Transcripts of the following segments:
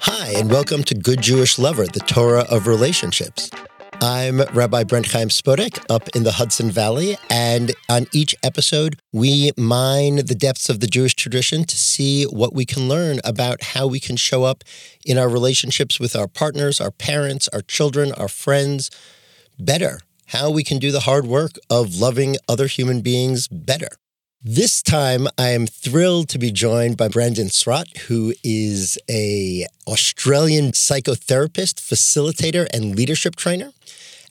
Hi, and welcome to Good Jewish Lover, the Torah of Relationships. I'm Rabbi Brent Chaim Spodek up in the Hudson Valley, and on each episode, we mine the depths of the Jewish tradition to see what we can learn about how we can show up in our relationships with our partners, our parents, our children, our friends better, how we can do the hard work of loving other human beings better. This time, I am thrilled to be joined by Brandon Srot, who is an Australian psychotherapist, facilitator, and leadership trainer.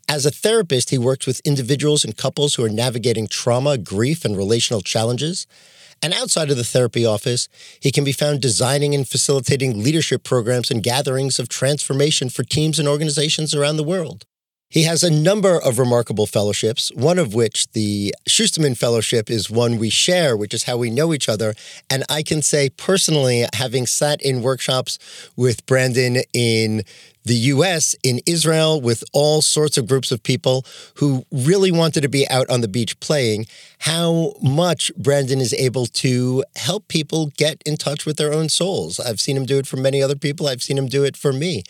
As a therapist, he works with individuals and couples who are navigating trauma, grief, and relational challenges. And outside of the therapy office, he can be found designing and facilitating leadership programs and gatherings of transformation for teams and organizations around the world. He has a number of remarkable fellowships, one of which, the Schusterman Fellowship, is one we share, which is how we know each other. And I can say personally, having sat in workshops with Brandon in the U.S., in Israel, with all sorts of groups of people who really wanted to be out on the beach playing, how much Brandon is able to help people get in touch with their own souls. I've seen him do it for many other people. I've seen him do it for me.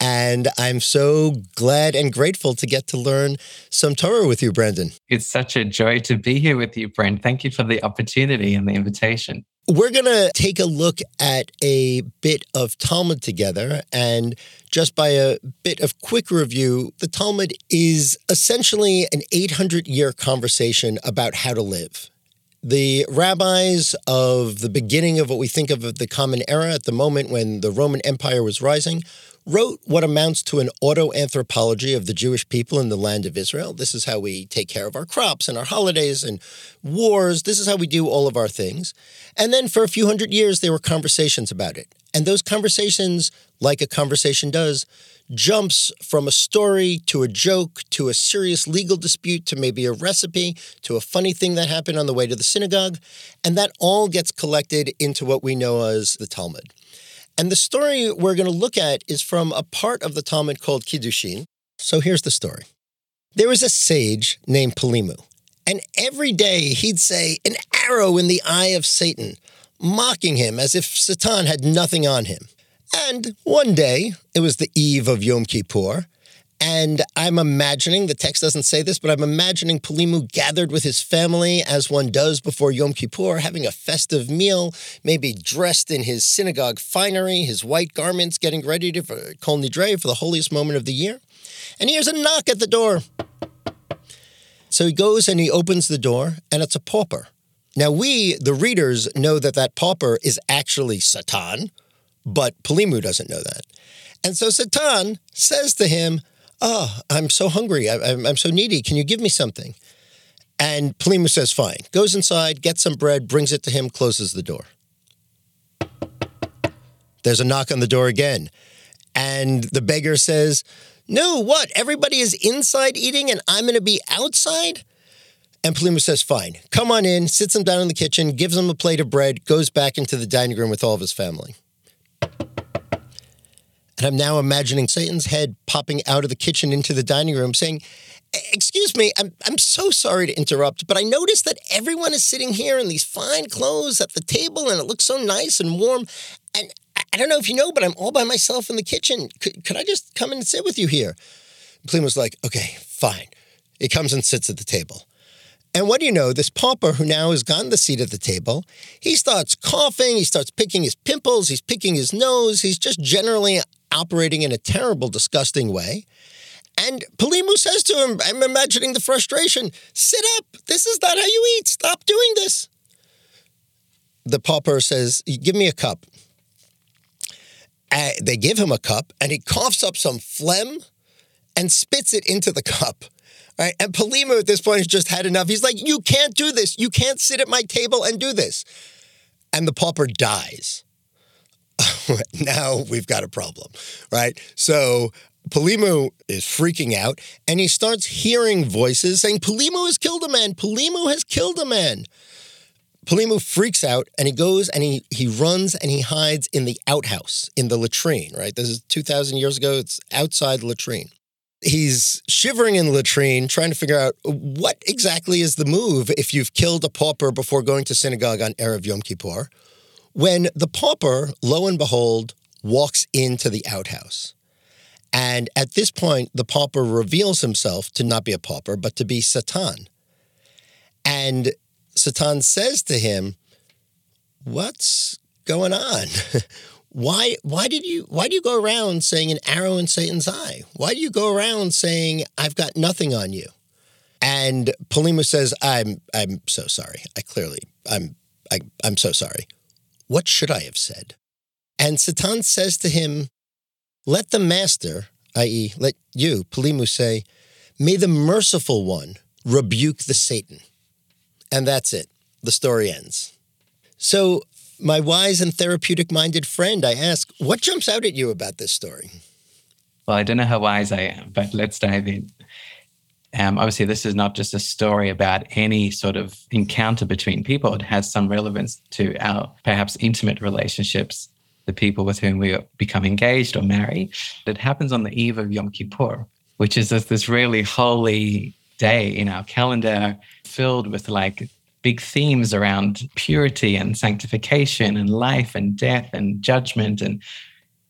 And I'm so glad and grateful to get to learn some Torah with you, Brandon. It's such a joy to be here with you, Brent. Thank you for the opportunity and the invitation. We're going to take a look at a bit of Talmud together. And just by a bit of quick review, the Talmud is essentially an 800-year conversation about how to live. The rabbis of the beginning of what we think of as the Common Era, at the moment when the Roman Empire was rising, wrote what amounts to an auto-anthropology of the Jewish people in the land of Israel. This is how we take care of our crops and our holidays and wars. This is how we do all of our things. And then for a few hundred years, there were conversations about it. And those conversations, like a conversation does, jumps from a story to a joke to a serious legal dispute to maybe a recipe to a funny thing that happened on the way to the synagogue. And that all gets collected into what we know as the Talmud. And the story we're going to look at is from a part of the Talmud called Kiddushin. So here's the story. There was a sage named Palimu, and every day he'd say, "An arrow in the eye of Satan," mocking him as if Satan had nothing on him. And one day, it was the eve of Yom Kippur, and I'm imagining, the text doesn't say this, but I'm imagining Palimu gathered with his family as one does before Yom Kippur, having a festive meal, maybe dressed in his synagogue finery, his white garments, getting ready for Kol Nidre, for the holiest moment of the year. And he hears a knock at the door. So he goes and he opens the door, and it's a pauper. Now we, the readers, know that that pauper is actually Satan, but Palimu doesn't know that. And so Satan says to him, "Oh, I'm so hungry. I'm so needy. Can you give me something?" And Palimu says, "Fine." Goes inside, gets some bread, brings it to him, closes the door. There's a knock on the door again. And the beggar says, "No, what? Everybody is inside eating and I'm going to be outside?" And Palimu says, "Fine." Come on in, sits him down in the kitchen, gives him a plate of bread, goes back into the dining room with all of his family. And I'm now imagining Satan's head popping out of the kitchen into the dining room saying, "Excuse me, I'm so sorry to interrupt, but I noticed that everyone is sitting here in these fine clothes at the table and it looks so nice and warm. And I don't know if you know, but I'm all by myself in the kitchen. Could I just come in and sit with you here?" Plima's like, "Okay, fine." He comes and sits at the table. And what do you know? This pauper, who now has gotten the seat at the table, he starts coughing, he starts picking his pimples, he's picking his nose, he's just generally operating in a terrible, disgusting way. And Palimu says to him, I'm imagining the frustration, "Sit up. This is not how you eat. Stop doing this." The pauper says, "Give me a cup." They give him a cup, and he coughs up some phlegm and spits it into the cup. All right? And Palimu at this point has just had enough. He's like, "You can't do this. You can't sit at my table and do this." And the pauper dies. Now we've got a problem, right? So Palimu is freaking out, and he starts hearing voices saying, "Palimu has killed a man. Palimu has killed a man." Palimu freaks out, and he goes and he runs and he hides in the outhouse, in the latrine, right? This is 2,000 years ago. It's outside latrine. He's shivering in the latrine, trying to figure out what exactly is the move if you've killed a pauper before going to synagogue on Erev Yom Kippur, when the pauper, lo and behold, walks into the outhouse. And at this point, the pauper reveals himself to not be a pauper, but to be Satan. And Satan says to him, "What's going on? Why do you go around saying an arrow in Satan's eye? Why do you go around saying I've got nothing on you?" And Palimu says, "I'm so sorry. I'm so sorry. What should I have said?" And Satan says to him, "Let the master, i.e., let you, Palimu, say, 'May the merciful one rebuke the Satan.'" And that's it. The story ends. So, my wise and therapeutic-minded friend, I ask, what jumps out at you about this story? Well, I don't know how wise I am, but let's dive in. Obviously, this is not just a story about any sort of encounter between people. It has some relevance to our perhaps intimate relationships, the people with whom we become engaged or marry. It happens on the eve of Yom Kippur, which is this really holy day in our calendar filled with big themes around purity and sanctification and life and death and judgment.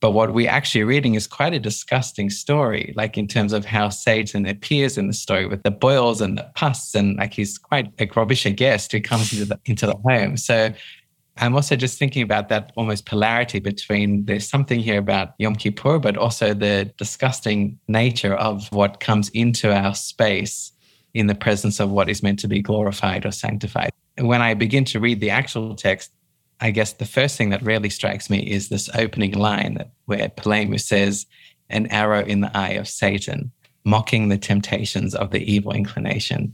But what we're actually reading is quite a disgusting story, in terms of how Satan appears in the story with the boils and the pus, and he's quite a rubbish guest who comes into the home. So I'm also just thinking about that almost polarity between there's something here about Yom Kippur, but also the disgusting nature of what comes into our space in the presence of what is meant to be glorified or sanctified. When I begin to read the actual text, I guess the first thing that really strikes me is this opening line where Palimu says, "An arrow in the eye of Satan, mocking the temptations of the evil inclination."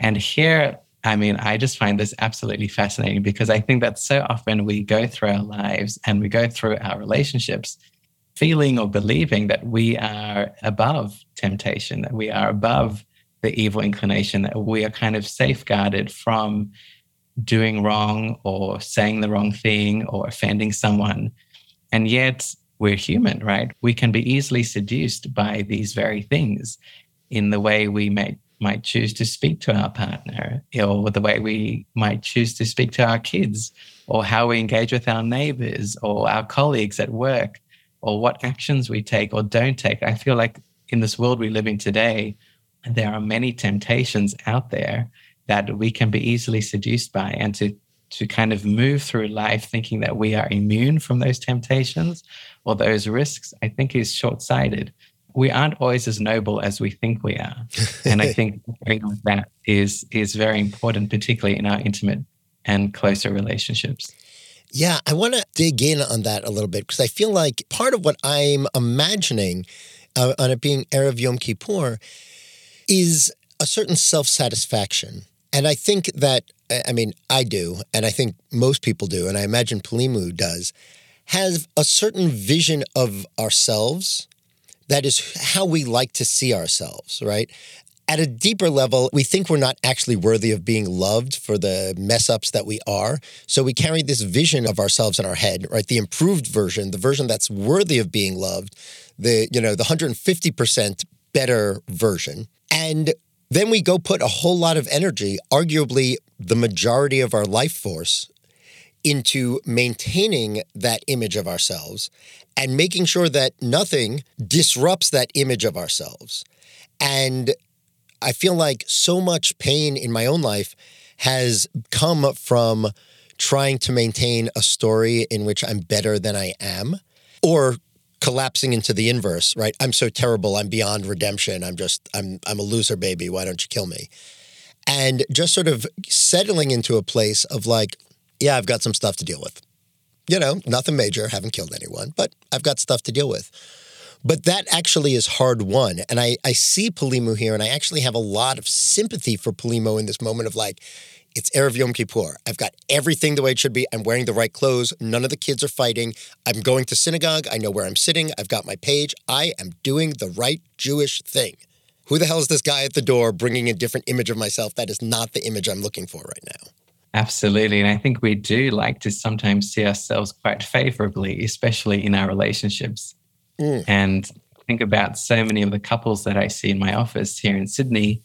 And here, I just find this absolutely fascinating, because I think that so often we go through our lives and we go through our relationships feeling or believing that we are above temptation, that we are above the evil inclination, that we are kind of safeguarded from doing wrong or saying the wrong thing or offending someone. And yet we're human, right? We can be easily seduced by these very things in the way we might choose to speak to our partner, or the way we might choose to speak to our kids, or how we engage with our neighbors or our colleagues at work, or what actions we take or don't take. I feel like in this world we live in today, there are many temptations out there that we can be easily seduced by, and to kind of move through life thinking that we are immune from those temptations or those risks, I think is short-sighted. We aren't always as noble as we think we are. And I think that is very important, particularly in our intimate and closer relationships. Yeah, I want to dig in on that a little bit, because I feel like part of what I'm imagining on it being Erev Yom Kippur is a certain self-satisfaction. And I think that, I do, and I think most people do, and I imagine Palimu does, have a certain vision of ourselves that is how we like to see ourselves, right? At a deeper level, we think we're not actually worthy of being loved for the mess-ups that we are. So we carry this vision of ourselves in our head, right? The improved version, the version that's worthy of being loved, the 150% better version. And then we go put a whole lot of energy, arguably the majority of our life force, into maintaining that image of ourselves and making sure that nothing disrupts that image of ourselves. And I feel like so much pain in my own life has come from trying to maintain a story in which I'm better than I am, or collapsing into the inverse, right? I'm so terrible. I'm beyond redemption. I'm a loser, baby. Why don't you kill me? And just sort of settling into a place of yeah, I've got some stuff to deal with. Nothing major. Haven't killed anyone, but I've got stuff to deal with. But that actually is hard won. And I see Palimu here, and I actually have a lot of sympathy for Palimu in this moment of it's Erev Yom Kippur. I've got everything the way it should be. I'm wearing the right clothes. None of the kids are fighting. I'm going to synagogue. I know where I'm sitting. I've got my page. I am doing the right Jewish thing. Who the hell is this guy at the door bringing a different image of myself? That is not the image I'm looking for right now. Absolutely. And I think we do like to sometimes see ourselves quite favorably, especially in our relationships. Mm. And think about so many of the couples that I see in my office here in Sydney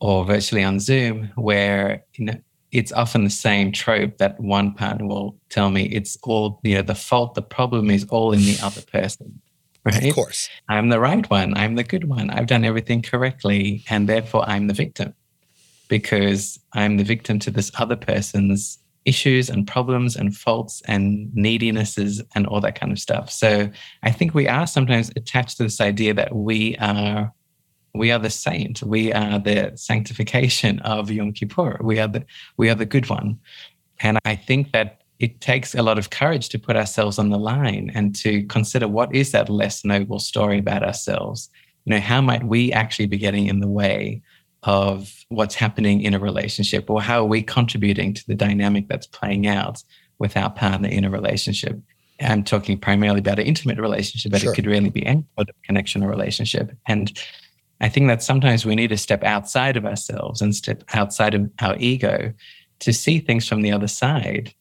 or virtually on Zoom, where, you know, it's often the same trope that one partner will tell me it's all, you know, the fault, the problem is all in the other person, right? Of course. I'm the right one. I'm the good one. I've done everything correctly. And therefore I'm the victim because I'm the victim to this other person's issues and problems and faults and needinesses and all that kind of stuff. So I think we are sometimes attached to this idea that we are the saint, we are the sanctification of Yom Kippur, we are the good one. And I think that it takes a lot of courage to put ourselves on the line and to consider what is that less noble story about ourselves. You know, how might we actually be getting in the way of what's happening in a relationship, or how are we contributing to the dynamic that's playing out with our partner in a relationship? I'm talking primarily about an intimate relationship, but Sure. It could really be any sort of connection or relationship. And I think that sometimes we need to step outside of ourselves and step outside of our ego to see things from the other side.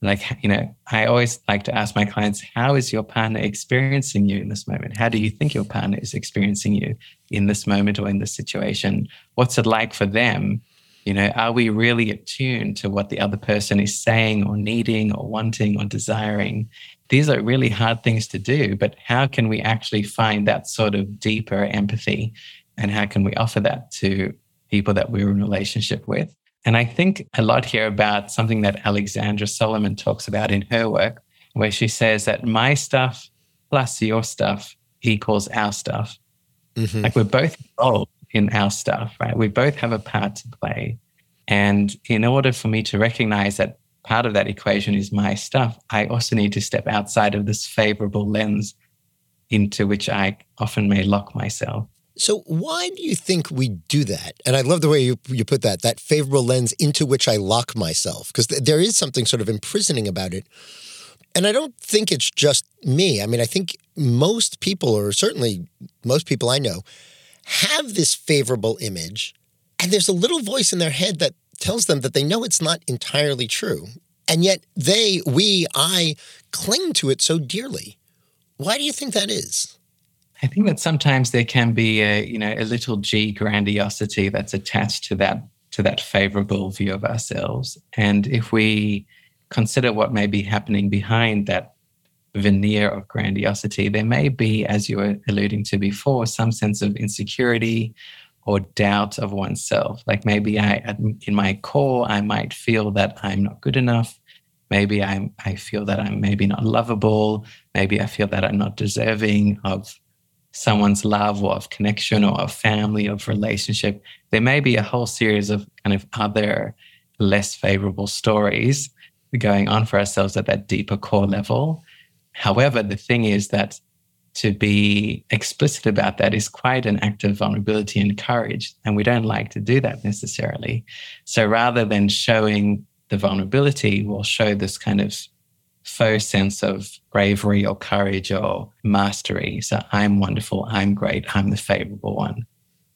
Like, you know, I always like to ask my clients, how is your partner experiencing you in this moment? How do you think your partner is experiencing you in this moment or in this situation? What's it like for them? You know, are we really attuned to what the other person is saying or needing or wanting or desiring? These are really hard things to do, but how can we actually find that sort of deeper empathy? And how can we offer that to people that we're in relationship with? And I think a lot here about something that Alexandra Solomon talks about in her work, where she says that my stuff plus your stuff equals our stuff. Mm-hmm. Like, we're both involved in our stuff, right? We both have a part to play. And in order for me to recognize that part of that equation is my stuff, I also need to step outside of this favorable lens into which I often may lock myself. So why do you think we do that? And I love the way you put that favorable lens into which I lock myself, because there is something sort of imprisoning about it. And I don't think it's just me. I mean, I think most people, or certainly most people I know, have this favorable image, and there's a little voice in their head that tells them that they know it's not entirely true. And yet I cling to it so dearly. Why do you think that is? I think that sometimes there can be a little G grandiosity that's attached to that favorable view of ourselves. And if we consider what may be happening behind that veneer of grandiosity, there may be, as you were alluding to before, some sense of insecurity or doubt of oneself. Like, maybe in my core, I might feel that I'm not good enough. Maybe I feel that I'm maybe not lovable. Maybe I feel that I'm not deserving of someone's love or of connection or of family, of relationship. There may be a whole series of kind of other less favorable stories going on for ourselves at that deeper core level. However, the thing is that to be explicit about that is quite an act of vulnerability and courage, and we don't like to do that necessarily. So rather than showing the vulnerability, we'll show this kind of faux sense of bravery or courage or mastery. So I'm wonderful, I'm great, I'm the favorable one.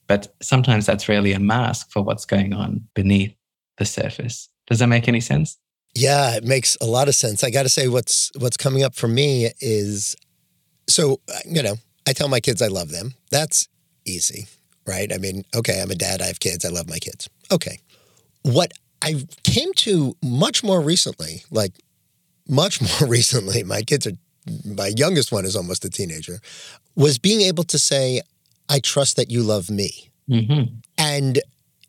But sometimes that's really a mask for what's going on beneath the surface. Does that make any sense? Yeah, it makes a lot of sense. I got to say, what's coming up for me is, so, you know, I tell my kids I love them. That's easy, right? I mean, okay, I'm a dad, I have kids, I love my kids. Okay. What I came to much more recently, my youngest one is almost a teenager, was being able to say, I trust that you love me. Mm-hmm. And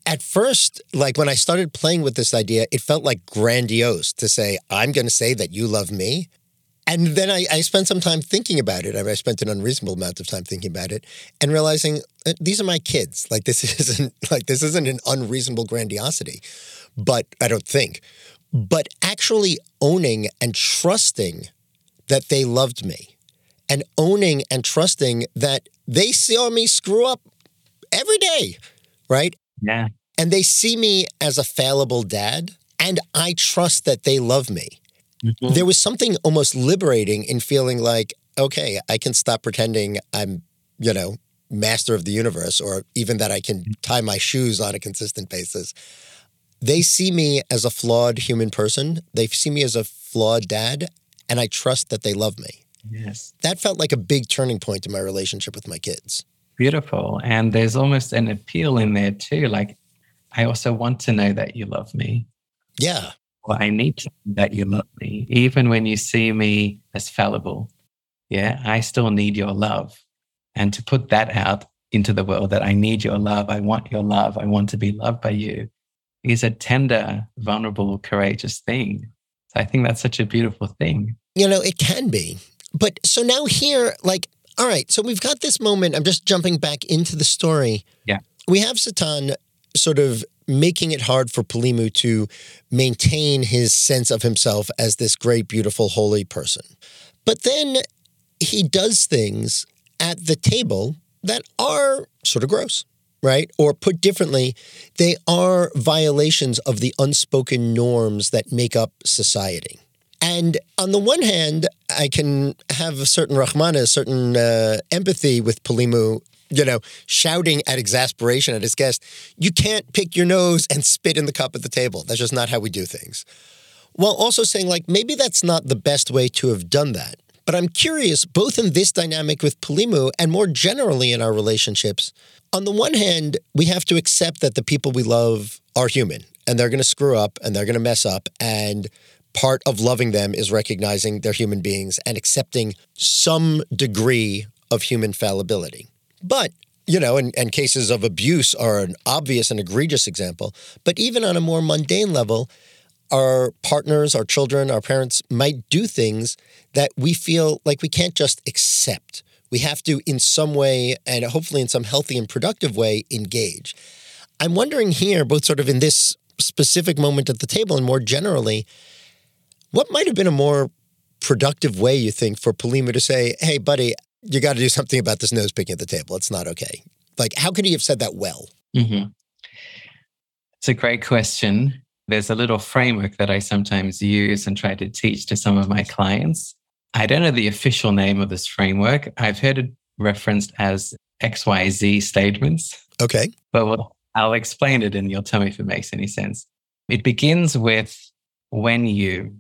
at first, like, when I started playing with this idea, it felt like grandiose to say, I'm going to say that you love me. And then I spent some time thinking about it. I mean, I spent an unreasonable amount of time thinking about it and realizing these are my kids. Like, this isn't an unreasonable grandiosity, but I don't think. But actually owning and trusting that they loved me, and owning and trusting that they saw me screw up every day, right? Yeah. And they see me as a fallible dad, and I trust that they love me. Mm-hmm. There was something almost liberating in feeling like, okay, I can stop pretending I'm, you know, master of the universe, or even that I can tie my shoes on a consistent basis. They see me as a flawed human person. They see me as a flawed dad, and I trust that they love me. Yes. That felt like a big turning point in my relationship with my kids. Beautiful. And there's almost an appeal in there too. Like, I also want to know that you love me. Yeah. Or I need to know that you love me. Even when you see me as fallible, yeah, I still need your love. And to put that out into the world, that I need your love, I want your love, I want to be loved by you, is a tender, vulnerable, courageous thing. So I think that's such a beautiful thing. You know, it can be. But so now here, like, all right, so we've got this moment. I'm just jumping back into the story. Yeah. We have Satan sort of making it hard for Palimu to maintain his sense of himself as this great, beautiful, holy person. But then he does things at the table that are sort of gross, right? Or put differently, they are violations of the unspoken norms that make up society. And on the one hand, I can have a certain Rahmana, a certain empathy with Palimu, you know, shouting at exasperation at his guest, you can't pick your nose and spit in the cup at the table. That's just not how we do things. While also saying, like, maybe that's not the best way to have done that. But I'm curious, both in this dynamic with Palimu and more generally in our relationships, on the one hand, we have to accept that the people we love are human and they're going to screw up and they're going to mess up, and part of loving them is recognizing they're human beings and accepting some degree of human fallibility. But, you know, and cases of abuse are an obvious and egregious example. But even on a more mundane level, our partners, our children, our parents might do things that we feel like we can't just accept. We have to, in some way, and hopefully in some healthy and productive way, engage. I'm wondering here, both sort of in this specific moment at the table and more generally, what might have been a more productive way, you think, for Palimu to say, hey, buddy, you got to do something about this nose picking at the table. It's not okay. Like, how could he have said that well? Mm-hmm. It's a great question. There's a little framework that I sometimes use and try to teach to some of my clients. I don't know the official name of this framework. I've heard it referenced as XYZ statements. Okay. But I'll explain it and you'll tell me if it makes any sense. It begins with when you.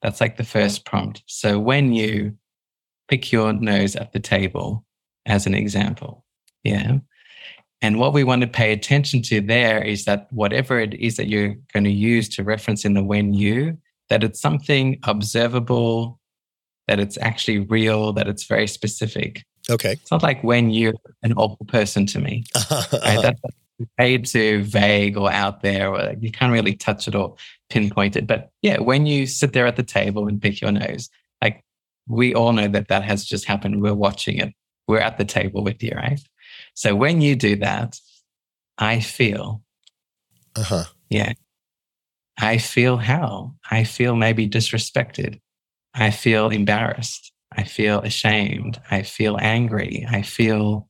That's like the first prompt. So when you pick your nose at the table, as an example. Yeah. And what we want to pay attention to there is that whatever it is that you're going to use to reference in the when you, that it's something observable, that it's actually real, that it's very specific. Okay. It's not like when you're an awful person to me. Right? That's way too vague or out there, or you can't really touch it or pinpoint it. But yeah, when you sit there at the table and pick your nose, like we all know that that has just happened. We're watching it. We're at the table with you, right? So when you do that, I feel. Uh-huh. Yeah. I feel how? I feel maybe disrespected. I feel embarrassed. I feel ashamed. I feel angry. I feel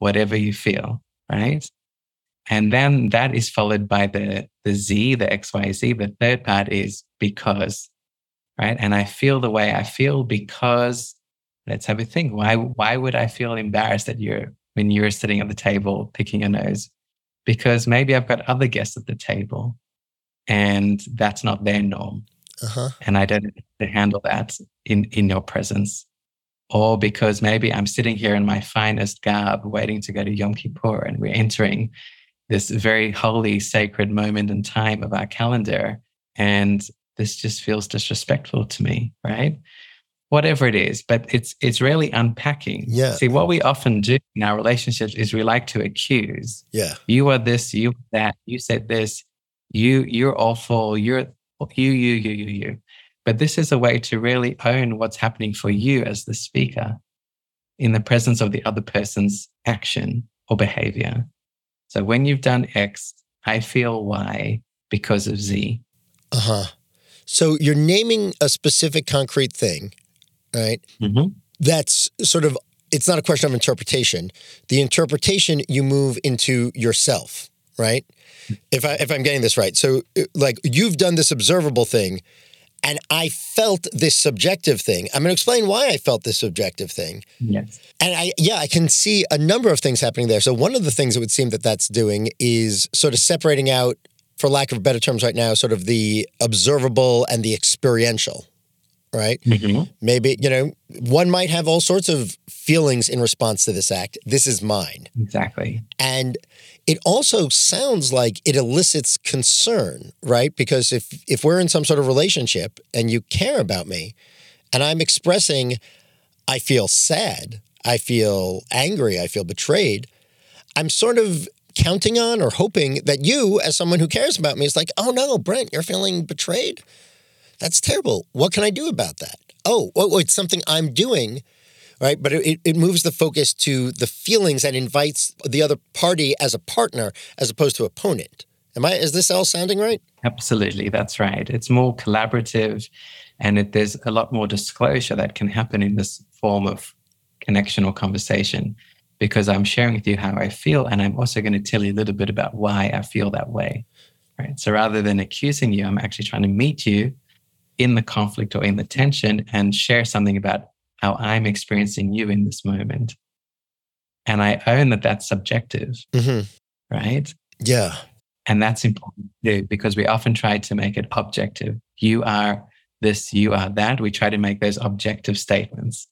whatever you feel, right? And then that is followed by the Z, the XYZ. The third part is because, right? And I feel the way I feel because, let's have a think. Why would I feel embarrassed that you're when you're sitting at the table picking your nose? Because maybe I've got other guests at the table and that's not their norm. Uh-huh. And I don't know how to handle that in your presence. Or because maybe I'm sitting here in my finest garb waiting to go to Yom Kippur and we're entering this very holy, sacred moment and time of our calendar, and this just feels disrespectful to me, right? Whatever it is, but it's really unpacking. Yeah. See, what we often do in our relationships is we like to accuse. Yeah. You are this, you are that, you said this, you're awful, you're you. But this is a way to really own what's happening for you as the speaker in the presence of the other person's action or behavior. So when you've done X, I feel Y because of Z. Uh-huh. So you're naming a specific concrete thing, right? Mm-hmm. That's sort of, it's not a question of interpretation. The interpretation you move into yourself, right? If I'm getting this right. So like you've done this observable thing and I felt this subjective thing. I'm going to explain why I felt this subjective thing. Yes. And I can see a number of things happening there. So one of the things it would seem that that's doing is sort of separating out, for lack of better terms right now, sort of the observable and the experiential, right? Mm-hmm. Maybe, you know, one might have all sorts of feelings in response to this act. This is mine. Exactly. And it also sounds like it elicits concern, right? Because if we're in some sort of relationship and you care about me and I'm expressing, I feel sad, I feel angry, I feel betrayed, I'm sort of counting on or hoping that you, as someone who cares about me, is like, oh no, Brent, you're feeling betrayed? That's terrible. What can I do about that? Oh, it's something I'm doing, right? But it moves the focus to the feelings and invites the other party as a partner as opposed to opponent. Is this all sounding right? Absolutely, that's right. It's more collaborative and there's a lot more disclosure that can happen in this form of connection or conversation, because I'm sharing with you how I feel and I'm also going to tell you a little bit about why I feel that way, right? So rather than accusing you, I'm actually trying to meet you in the conflict or in the tension and share something about how I'm experiencing you in this moment. And I own that that's subjective, mm-hmm. right? Yeah. And that's important to do because we often try to make it objective. You are this, you are that. We try to make those objective statements.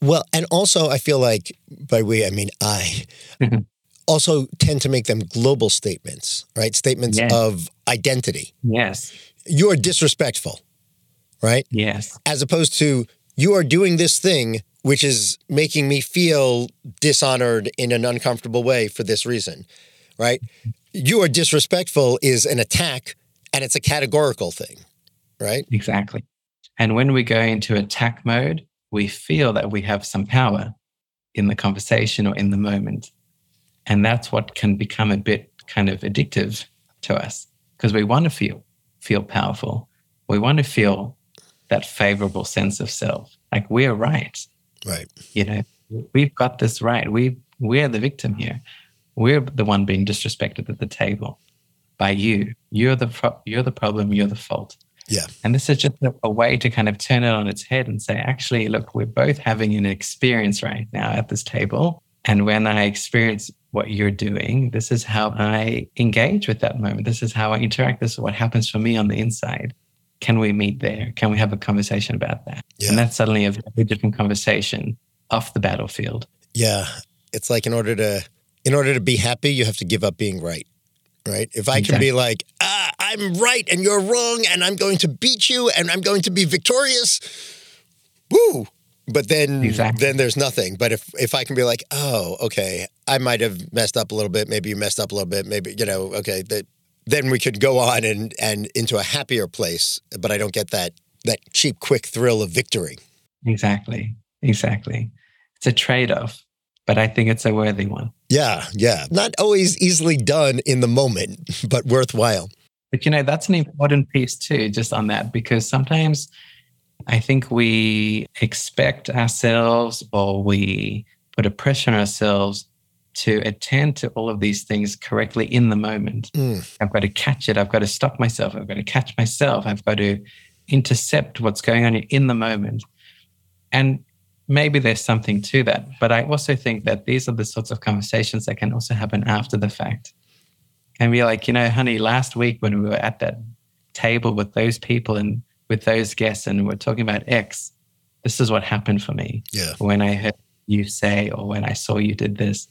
Well, and also I feel like, by we, I mean I, also tend to make them global statements, right? Statements yes. of identity. Yes. You are disrespectful. Right? Yes. As opposed to, you are doing this thing, which is making me feel dishonored in an uncomfortable way for this reason, right? You are disrespectful is an attack, and it's a categorical thing, right? Exactly. And when we go into attack mode, we feel that we have some power in the conversation or in the moment. And that's what can become a bit kind of addictive to us, because we want to feel powerful. We want to feel that favorable sense of self, like we're right. Right. You know, we've got this right. We're the victim here. We're the one being disrespected at the table by you. You're the problem. You're the fault. Yeah. And this is just a way to kind of turn it on its head and say, actually, look, we're both having an experience right now at this table. And when I experience what you're doing, this is how I engage with that moment. This is how I interact. This is what happens for me on the inside. Can we meet there? Can we have a conversation about that? Yeah. And that's suddenly a very different conversation off the battlefield. Yeah. It's like in order to be happy, you have to give up being right, right? If I can be like, I'm right and you're wrong and I'm going to beat you and I'm going to be victorious, woo! But then there's nothing. But if I can be like, oh, okay, I might have messed up a little bit. Maybe you messed up a little bit. Maybe, you know, okay, that... then we could go on and into a happier place, but I don't get that cheap, quick thrill of victory. Exactly. It's a trade-off, but I think it's a worthy one. Yeah. Not always easily done in the moment, but worthwhile. But, you know, that's an important piece too, just on that, because sometimes I think we expect ourselves or we put a pressure on ourselves to attend to all of these things correctly in the moment. Mm. I've got to catch it. I've got to stop myself. I've got to catch myself. I've got to intercept what's going on in the moment. And maybe there's something to that. But I also think that these are the sorts of conversations that can also happen after the fact. And be like, you know, honey, last week when we were at that table with those people and with those guests and we're talking about X, this is what happened for me. Yeah. When I heard you say or when I saw you did this.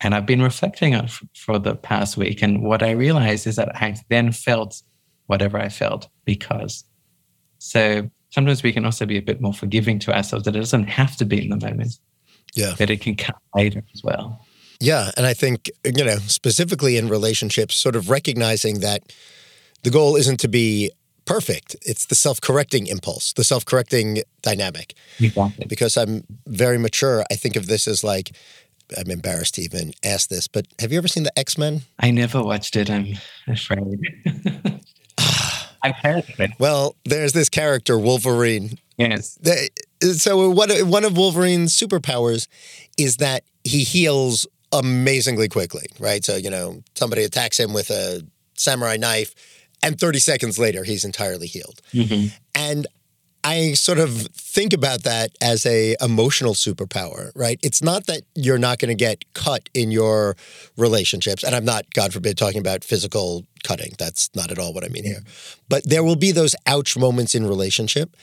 And I've been reflecting on for the past week. And what I realized is that I then felt whatever I felt because. So sometimes we can also be a bit more forgiving to ourselves that it doesn't have to be in the moment. Yeah. That it can come later as well. Yeah. And I think, you know, specifically in relationships, sort of recognizing that the goal isn't to be perfect. It's the self-correcting impulse, the self-correcting dynamic. Exactly. Because I'm very mature, I think of this as like, I'm embarrassed to even ask this, but have you ever seen the X-Men? I never watched it. I'm afraid. I've heard of it. Well, there's this character, Wolverine. Yes. So one of Wolverine's superpowers is that he heals amazingly quickly, right? So, you know, somebody attacks him with a samurai knife and 30 seconds later, he's entirely healed. Mm-hmm. And I sort of think about that as a emotional superpower, right? It's not that you're not going to get cut in your relationships, and I'm not, God forbid, talking about physical cutting. That's not at all what I mean here. But there will be those ouch moments in relationship,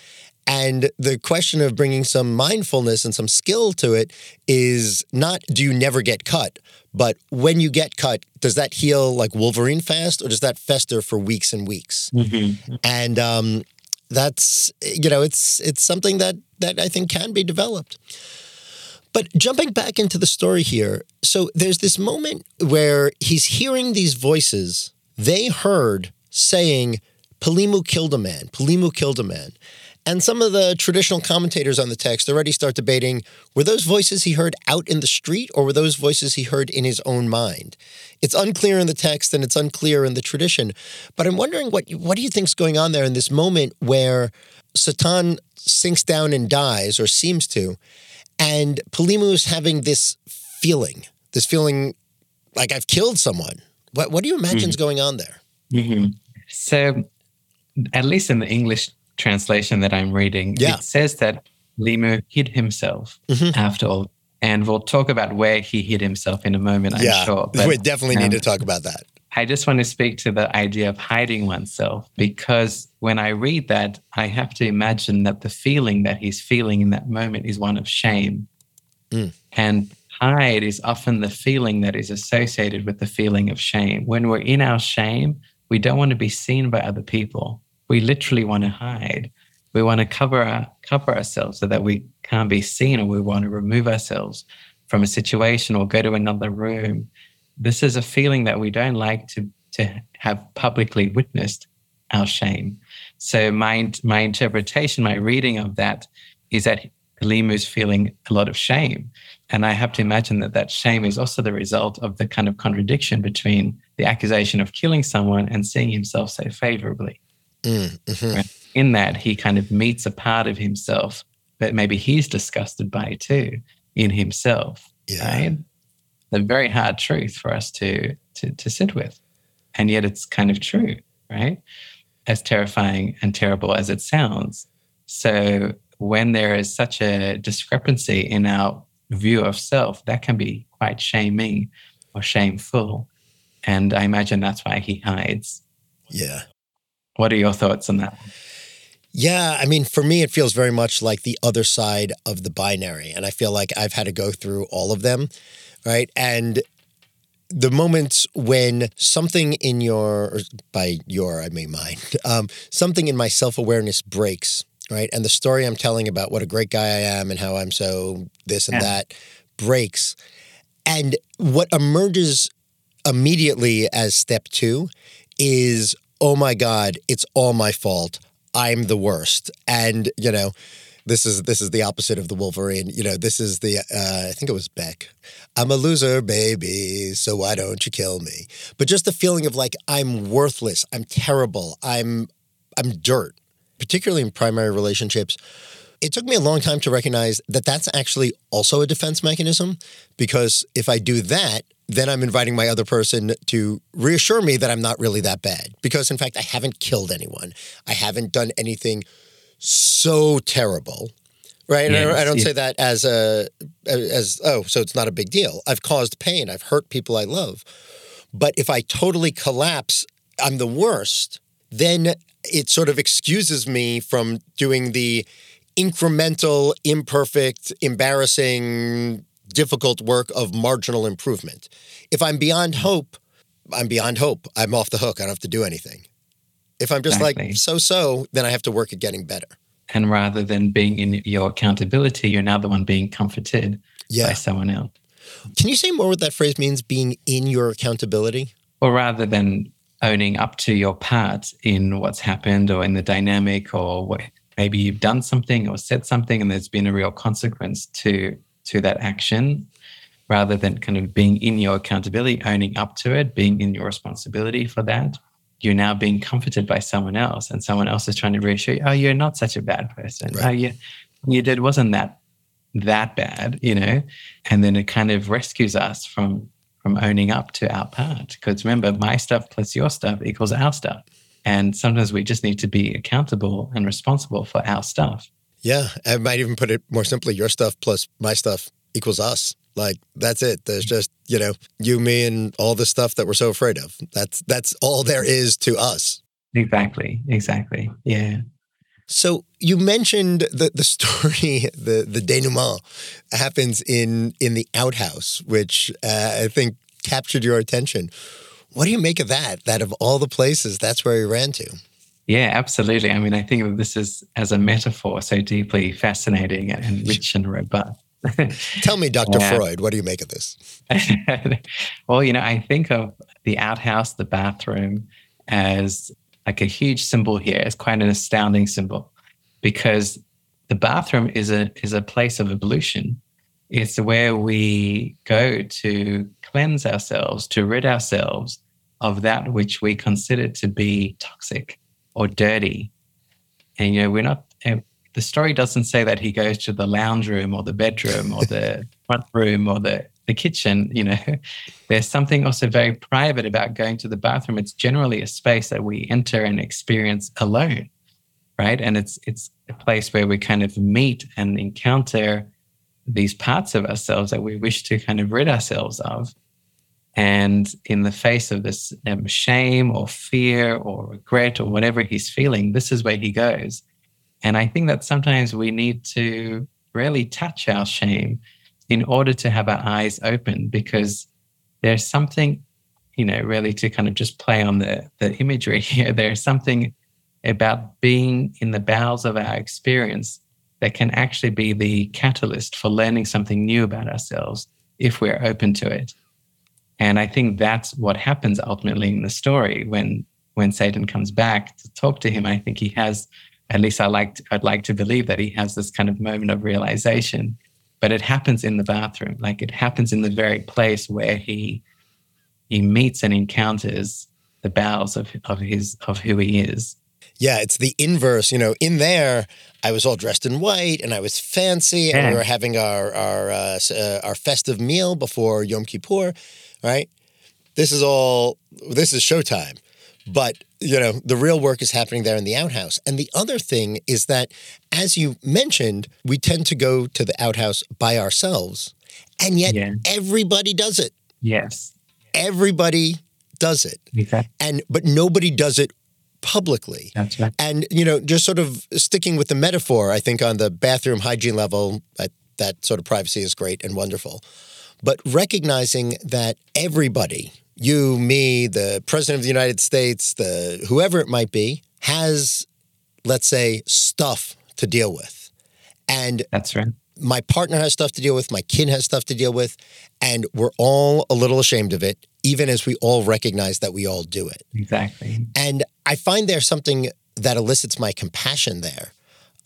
And the question of bringing some mindfulness and some skill to it is not, do you never get cut? But when you get cut, does that heal like Wolverine fast, or does that fester for weeks and weeks? Mm-hmm. And that's, you know, it's something that I think can be developed. But jumping back into the story here, so there's this moment where he's hearing these voices they heard saying, Palimu killed a man, Palimu killed a man. And some of the traditional commentators on the text already start debating, were those voices he heard out in the street, or were those voices he heard in his own mind? It's unclear in the text, and it's unclear in the tradition. But I'm wondering, what do you think's going on there in this moment where Satan sinks down and dies, or seems to, and Palimu is having this feeling like I've killed someone. What do you imagine's going on there? Mm-hmm. So, at least in the English translation that I'm reading, It says that Palimu hid himself after all. And we'll talk about where he hid himself in a moment, I'm sure. But, we definitely need to talk about that. I just want to speak to the idea of hiding oneself, because when I read that, I have to imagine that the feeling that he's feeling in that moment is one of shame. Mm. And hide is often the feeling that is associated with the feeling of shame. When we're in our shame, we don't want to be seen by other people. We literally want to hide. We want to cover ourselves so that we can't be seen, or we want to remove ourselves from a situation or go to another room. This is a feeling that we don't like to have publicly witnessed, our shame. So my interpretation, my reading of that is that Palimu is feeling a lot of shame. And I have to imagine that shame is also the result of the kind of contradiction between the accusation of killing someone and seeing himself so favorably. Mm-hmm. In that, he kind of meets a part of himself that maybe he's disgusted by too in himself. Yeah. Right? The very hard truth for us to sit with. And yet it's kind of true, right? As terrifying and terrible as it sounds. So when there is such a discrepancy in our view of self, that can be quite shaming or shameful. And I imagine that's why he hides. Yeah. What are your thoughts on that? Yeah, I mean, for me, it feels very much like the other side of the binary. And I feel like I've had to go through all of them, right? And the moments when something in something in my self-awareness breaks, right? And the story I'm telling about what a great guy I am and how I'm so this and that breaks. And what emerges immediately as step two is, oh my God, it's all my fault. I'm the worst. And, you know, this is the opposite of the Wolverine. You know, this is the, I think it was Beck. I'm a loser, baby, so why don't you kill me? But just the feeling of like, I'm worthless, I'm terrible, I'm dirt, particularly in primary relationships. It took me a long time to recognize that that's actually also a defense mechanism, because if I do that, then I'm inviting my other person to reassure me that I'm not really that bad, because in fact, I haven't killed anyone. I haven't done anything so terrible, right? Yes, and I don't say that so it's not a big deal. I've caused pain. I've hurt people I love. But if I totally collapse, I'm the worst, then it sort of excuses me from doing the incremental, imperfect, embarrassing, difficult work of marginal improvement. If I'm beyond hope, I'm beyond hope. I'm off the hook. I don't have to do anything. If I'm just like so, then I have to work at getting better. And rather than being in your accountability, you're now the one being comforted by someone else. Can you say more what that phrase means, being in your accountability? Or rather than owning up to your part in what's happened or in the dynamic, or what, maybe you've done something or said something and there's been a real consequence to that action, rather than kind of being in your accountability, owning up to it, being in your responsibility for that. You're now being comforted by someone else, and someone else is trying to reassure you, oh, you're not such a bad person. Right. Oh, you did wasn't that bad, you know? And then it kind of rescues us from owning up to our part. Because remember, my stuff plus your stuff equals our stuff. And sometimes we just need to be accountable and responsible for our stuff. Yeah, I might even put it more simply, your stuff plus my stuff equals us. Like, that's it. There's just, you know, you, me, and all the stuff that we're so afraid of. That's all there is to us. Exactly. Yeah. So you mentioned the story, the denouement happens in the outhouse, which I think captured your attention. What do you make of that? That of all the places, that's where he ran to. Yeah, absolutely. I mean, I think that this is, as a metaphor, so deeply fascinating and rich and robust. Tell me, Dr. Freud, what do you make of this? Well, you know, I think of the outhouse, the bathroom, as like a huge symbol here. It's quite an astounding symbol because the bathroom is a place of ablution. It's where we go to cleanse ourselves, to rid ourselves of that which we consider to be toxic or dirty. And, you know, we're not... The story doesn't say that he goes to the lounge room or the bedroom or the front room or the kitchen, you know. There's something also very private about going to the bathroom. It's generally a space that we enter and experience alone, right? And it's a place where we kind of meet and encounter these parts of ourselves that we wish to kind of rid ourselves of. And in the face of this shame or fear or regret or whatever he's feeling, this is where he goes. And I think that sometimes we need to really touch our shame in order to have our eyes open, because there's something, you know, really to kind of just play on the imagery here. There's something about being in the bowels of our experience that can actually be the catalyst for learning something new about ourselves if we're open to it. And I think that's what happens ultimately in the story. When Satan comes back to talk to him, I think he has... At least I'd like to believe that he has this kind of moment of realization, but it happens in the bathroom. Like it happens in the very place where he meets and encounters the bowels of who he is. Yeah, it's the inverse. You know, in there, I was all dressed in white and I was fancy, and we were having our festive meal before Yom Kippur, right? This is showtime. But, you know, the real work is happening there in the outhouse. And the other thing is that, as you mentioned, we tend to go to the outhouse by ourselves, and yet everybody does it. Yes. Everybody does it. Exactly. But nobody does it publicly. That's right. And, you know, just sort of sticking with the metaphor, I think on the bathroom hygiene level, that sort of privacy is great and wonderful. But recognizing that everybody... You, me, the president of the United States, whoever it might be, has, let's say, stuff to deal with. And that's right. My partner has stuff to deal with. My kid has stuff to deal with. And we're all a little ashamed of it, even as we all recognize that we all do it. Exactly. And I find there's something that elicits my compassion there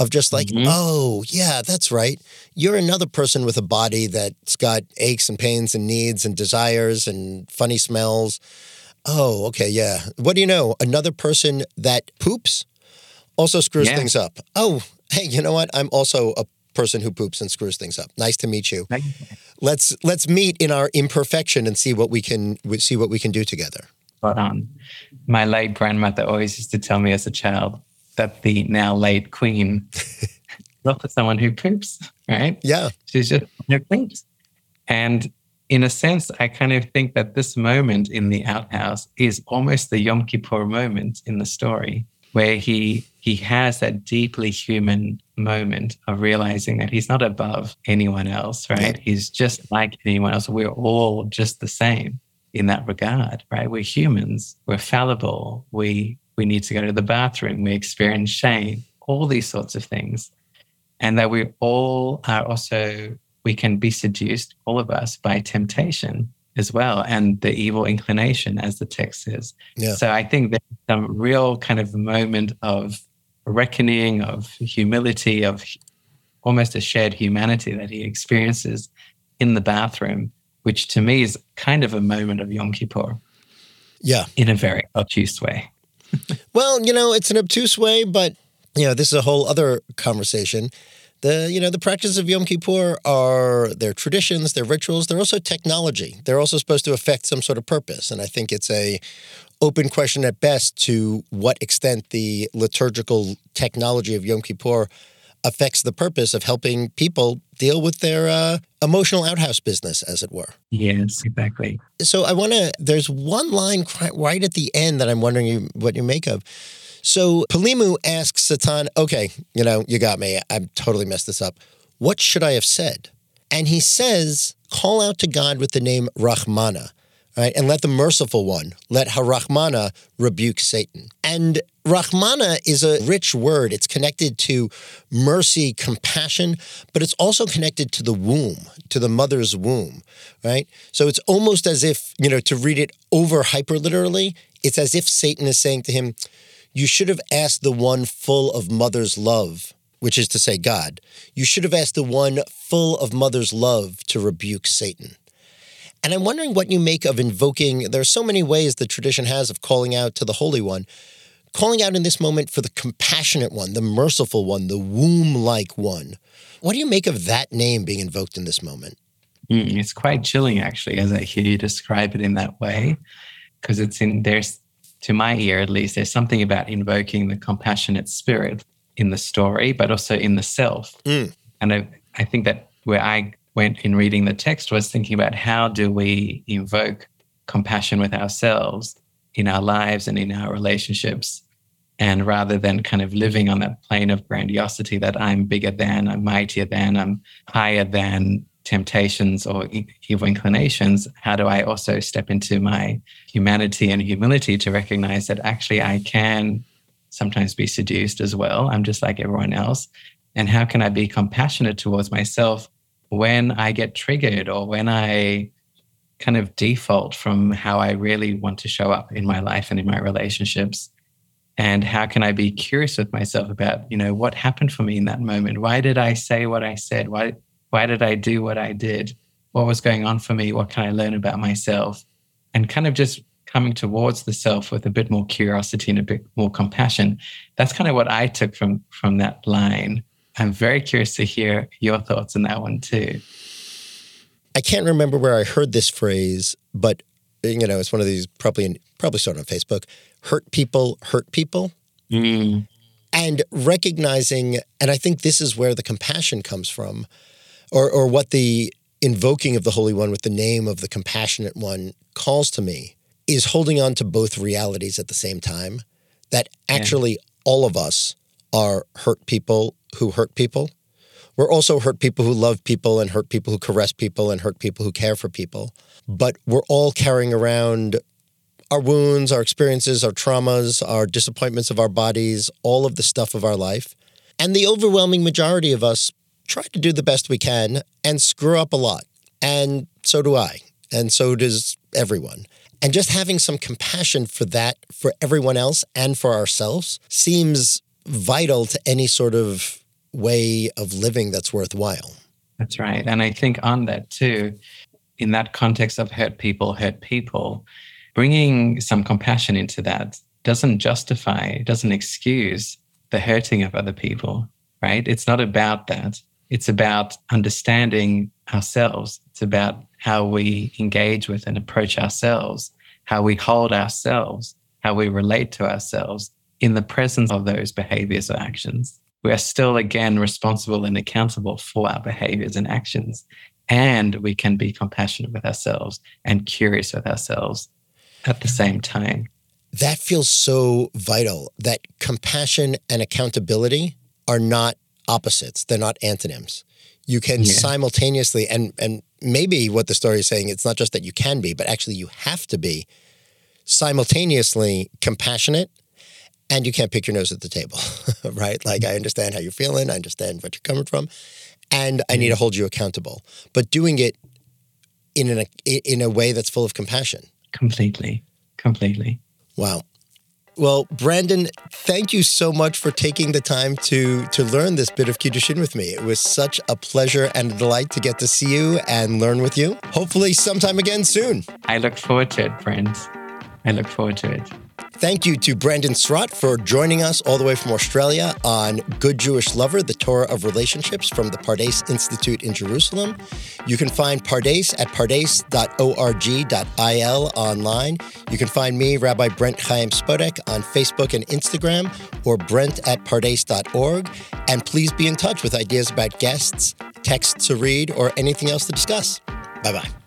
of just like, oh, yeah, that's right. You're another person with a body that's got aches and pains and needs and desires and funny smells. Oh, okay, yeah. What do you know? Another person that poops also screws things up. Oh, hey, you know what? I'm also a person who poops and screws things up. Nice to meet you. Let's meet in our imperfection and see what we can do together. Spot on. My late grandmother always used to tell me as a child that the now late queen look at someone who poops, right? Yeah. She's just no queens. And in a sense, I kind of think that this moment in the outhouse is almost the Yom Kippur moment in the story, where he has that deeply human moment of realizing that he's not above anyone else, right? Yeah. He's just like anyone else. We're all just the same in that regard, right? We're humans. We're fallible. We need to go to the bathroom, we experience shame, all these sorts of things. And that we all are also, we can be seduced, all of us, by temptation as well, and the evil inclination, as the text says. Yeah. So I think there's some real kind of moment of reckoning, of humility, of almost a shared humanity that he experiences in the bathroom, which to me is kind of a moment of Yom Kippur. Yeah. In a very obtuse way. Well, you know, it's an obtuse way, but, you know, this is a whole other conversation. The practices of Yom Kippur are their traditions, their rituals. They're also technology. They're also supposed to affect some sort of purpose. And I think it's an open question at best to what extent the liturgical technology of Yom Kippur affects the purpose of helping people deal with their emotional outhouse business, as it were. Yes, exactly. So there's one line right at the end that I'm wondering what you make of. So Palimu asks Satan, okay, you got me. I totally messed this up. What should I have said? And he says, call out to God with the name Rahmana, right? And let the merciful one, let HaRahmana rebuke Satan. And Rahmana is a rich word. It's connected to mercy, compassion, but it's also connected to the womb, to the mother's womb, right? So it's almost as if, to read it over hyperliterally, it's as if Satan is saying to him, you should have asked the one full of mother's love, which is to say God. You should have asked the one full of mother's love to rebuke Satan. And I'm wondering what you make of invoking, there are so many ways the tradition has of calling out to the Holy One, calling out in this moment for the compassionate one, the merciful one, the womb-like one. What do you make of that name being invoked in this moment? It's quite chilling, actually, as I hear you describe it in that way, because to my ear at least, there's something about invoking the compassionate spirit in the story, but also in the self. And I think that where I went in reading the text was thinking about how do we invoke compassion with ourselves in our lives and in our relationships, and rather than kind of living on that plane of grandiosity that I'm bigger than, I'm mightier than, I'm higher than temptations or evil inclinations, how do I also step into my humanity and humility to recognize that actually I can sometimes be seduced as well. I'm just like everyone else. And how can I be compassionate towards myself when I get triggered or when I kind of default from how I really want to show up in my life and in my relationships? And how can I be curious with myself about, what happened for me in that moment? Why did I say what I said? Why did I do what I did? What was going on for me? What can I learn about myself? And kind of just coming towards the self with a bit more curiosity and a bit more compassion. That's kind of what I took from that line. I'm very curious to hear your thoughts on that one too. I can't remember where I heard this phrase, but it's one of these probably started on Facebook. Hurt people. Mm. And recognizing, and I think this is where the compassion comes from, or what the invoking of the Holy One with the name of the compassionate one calls to me, is holding on to both realities at the same time, that actually all of us are hurt people who hurt people. We're also hurt people who love people and hurt people who caress people and hurt people who care for people. But we're all carrying around our wounds, our experiences, our traumas, our disappointments of our bodies, all of the stuff of our life. And the overwhelming majority of us try to do the best we can and screw up a lot. And so do I. And so does everyone. And just having some compassion for that, for everyone else and for ourselves, seems vital to any sort of way of living that's worthwhile. That's right. And I think on that too, in that context of hurt people, bringing some compassion into that doesn't justify, it doesn't excuse the hurting of other people, right? It's not about that. It's about understanding ourselves. It's about how we engage with and approach ourselves, how we hold ourselves, how we relate to ourselves in the presence of those behaviors or actions. We are still, again, responsible and accountable for our behaviors and actions. And we can be compassionate with ourselves and curious with ourselves at the same time. That feels so vital, that compassion and accountability are not opposites. They're not antonyms. You can simultaneously, and maybe what the story is saying, it's not just that you can be, but actually you have to be simultaneously compassionate, and you can't pick your nose at the table, right? Like, I understand how you're feeling. I understand what you're coming from, and I need to hold you accountable. But doing it in a way that's full of compassion. Completely. Wow. Well, Brandon, thank you so much for taking the time to learn this bit of Kiddushin with me. It was such a pleasure and a delight to get to see you and learn with you. Hopefully sometime again soon. I look forward to it, friends. I look forward to it. Thank you to Brandon Srot for joining us all the way from Australia on Good Jewish Lover, the Torah of Relationships from the Pardes Institute in Jerusalem. You can find Pardes at pardes.org.il online. You can find me, Rabbi Brent Chaim Spodek, on Facebook and Instagram, or brent@pardes.org. And please be in touch with ideas about guests, texts to read, or anything else to discuss. Bye-bye.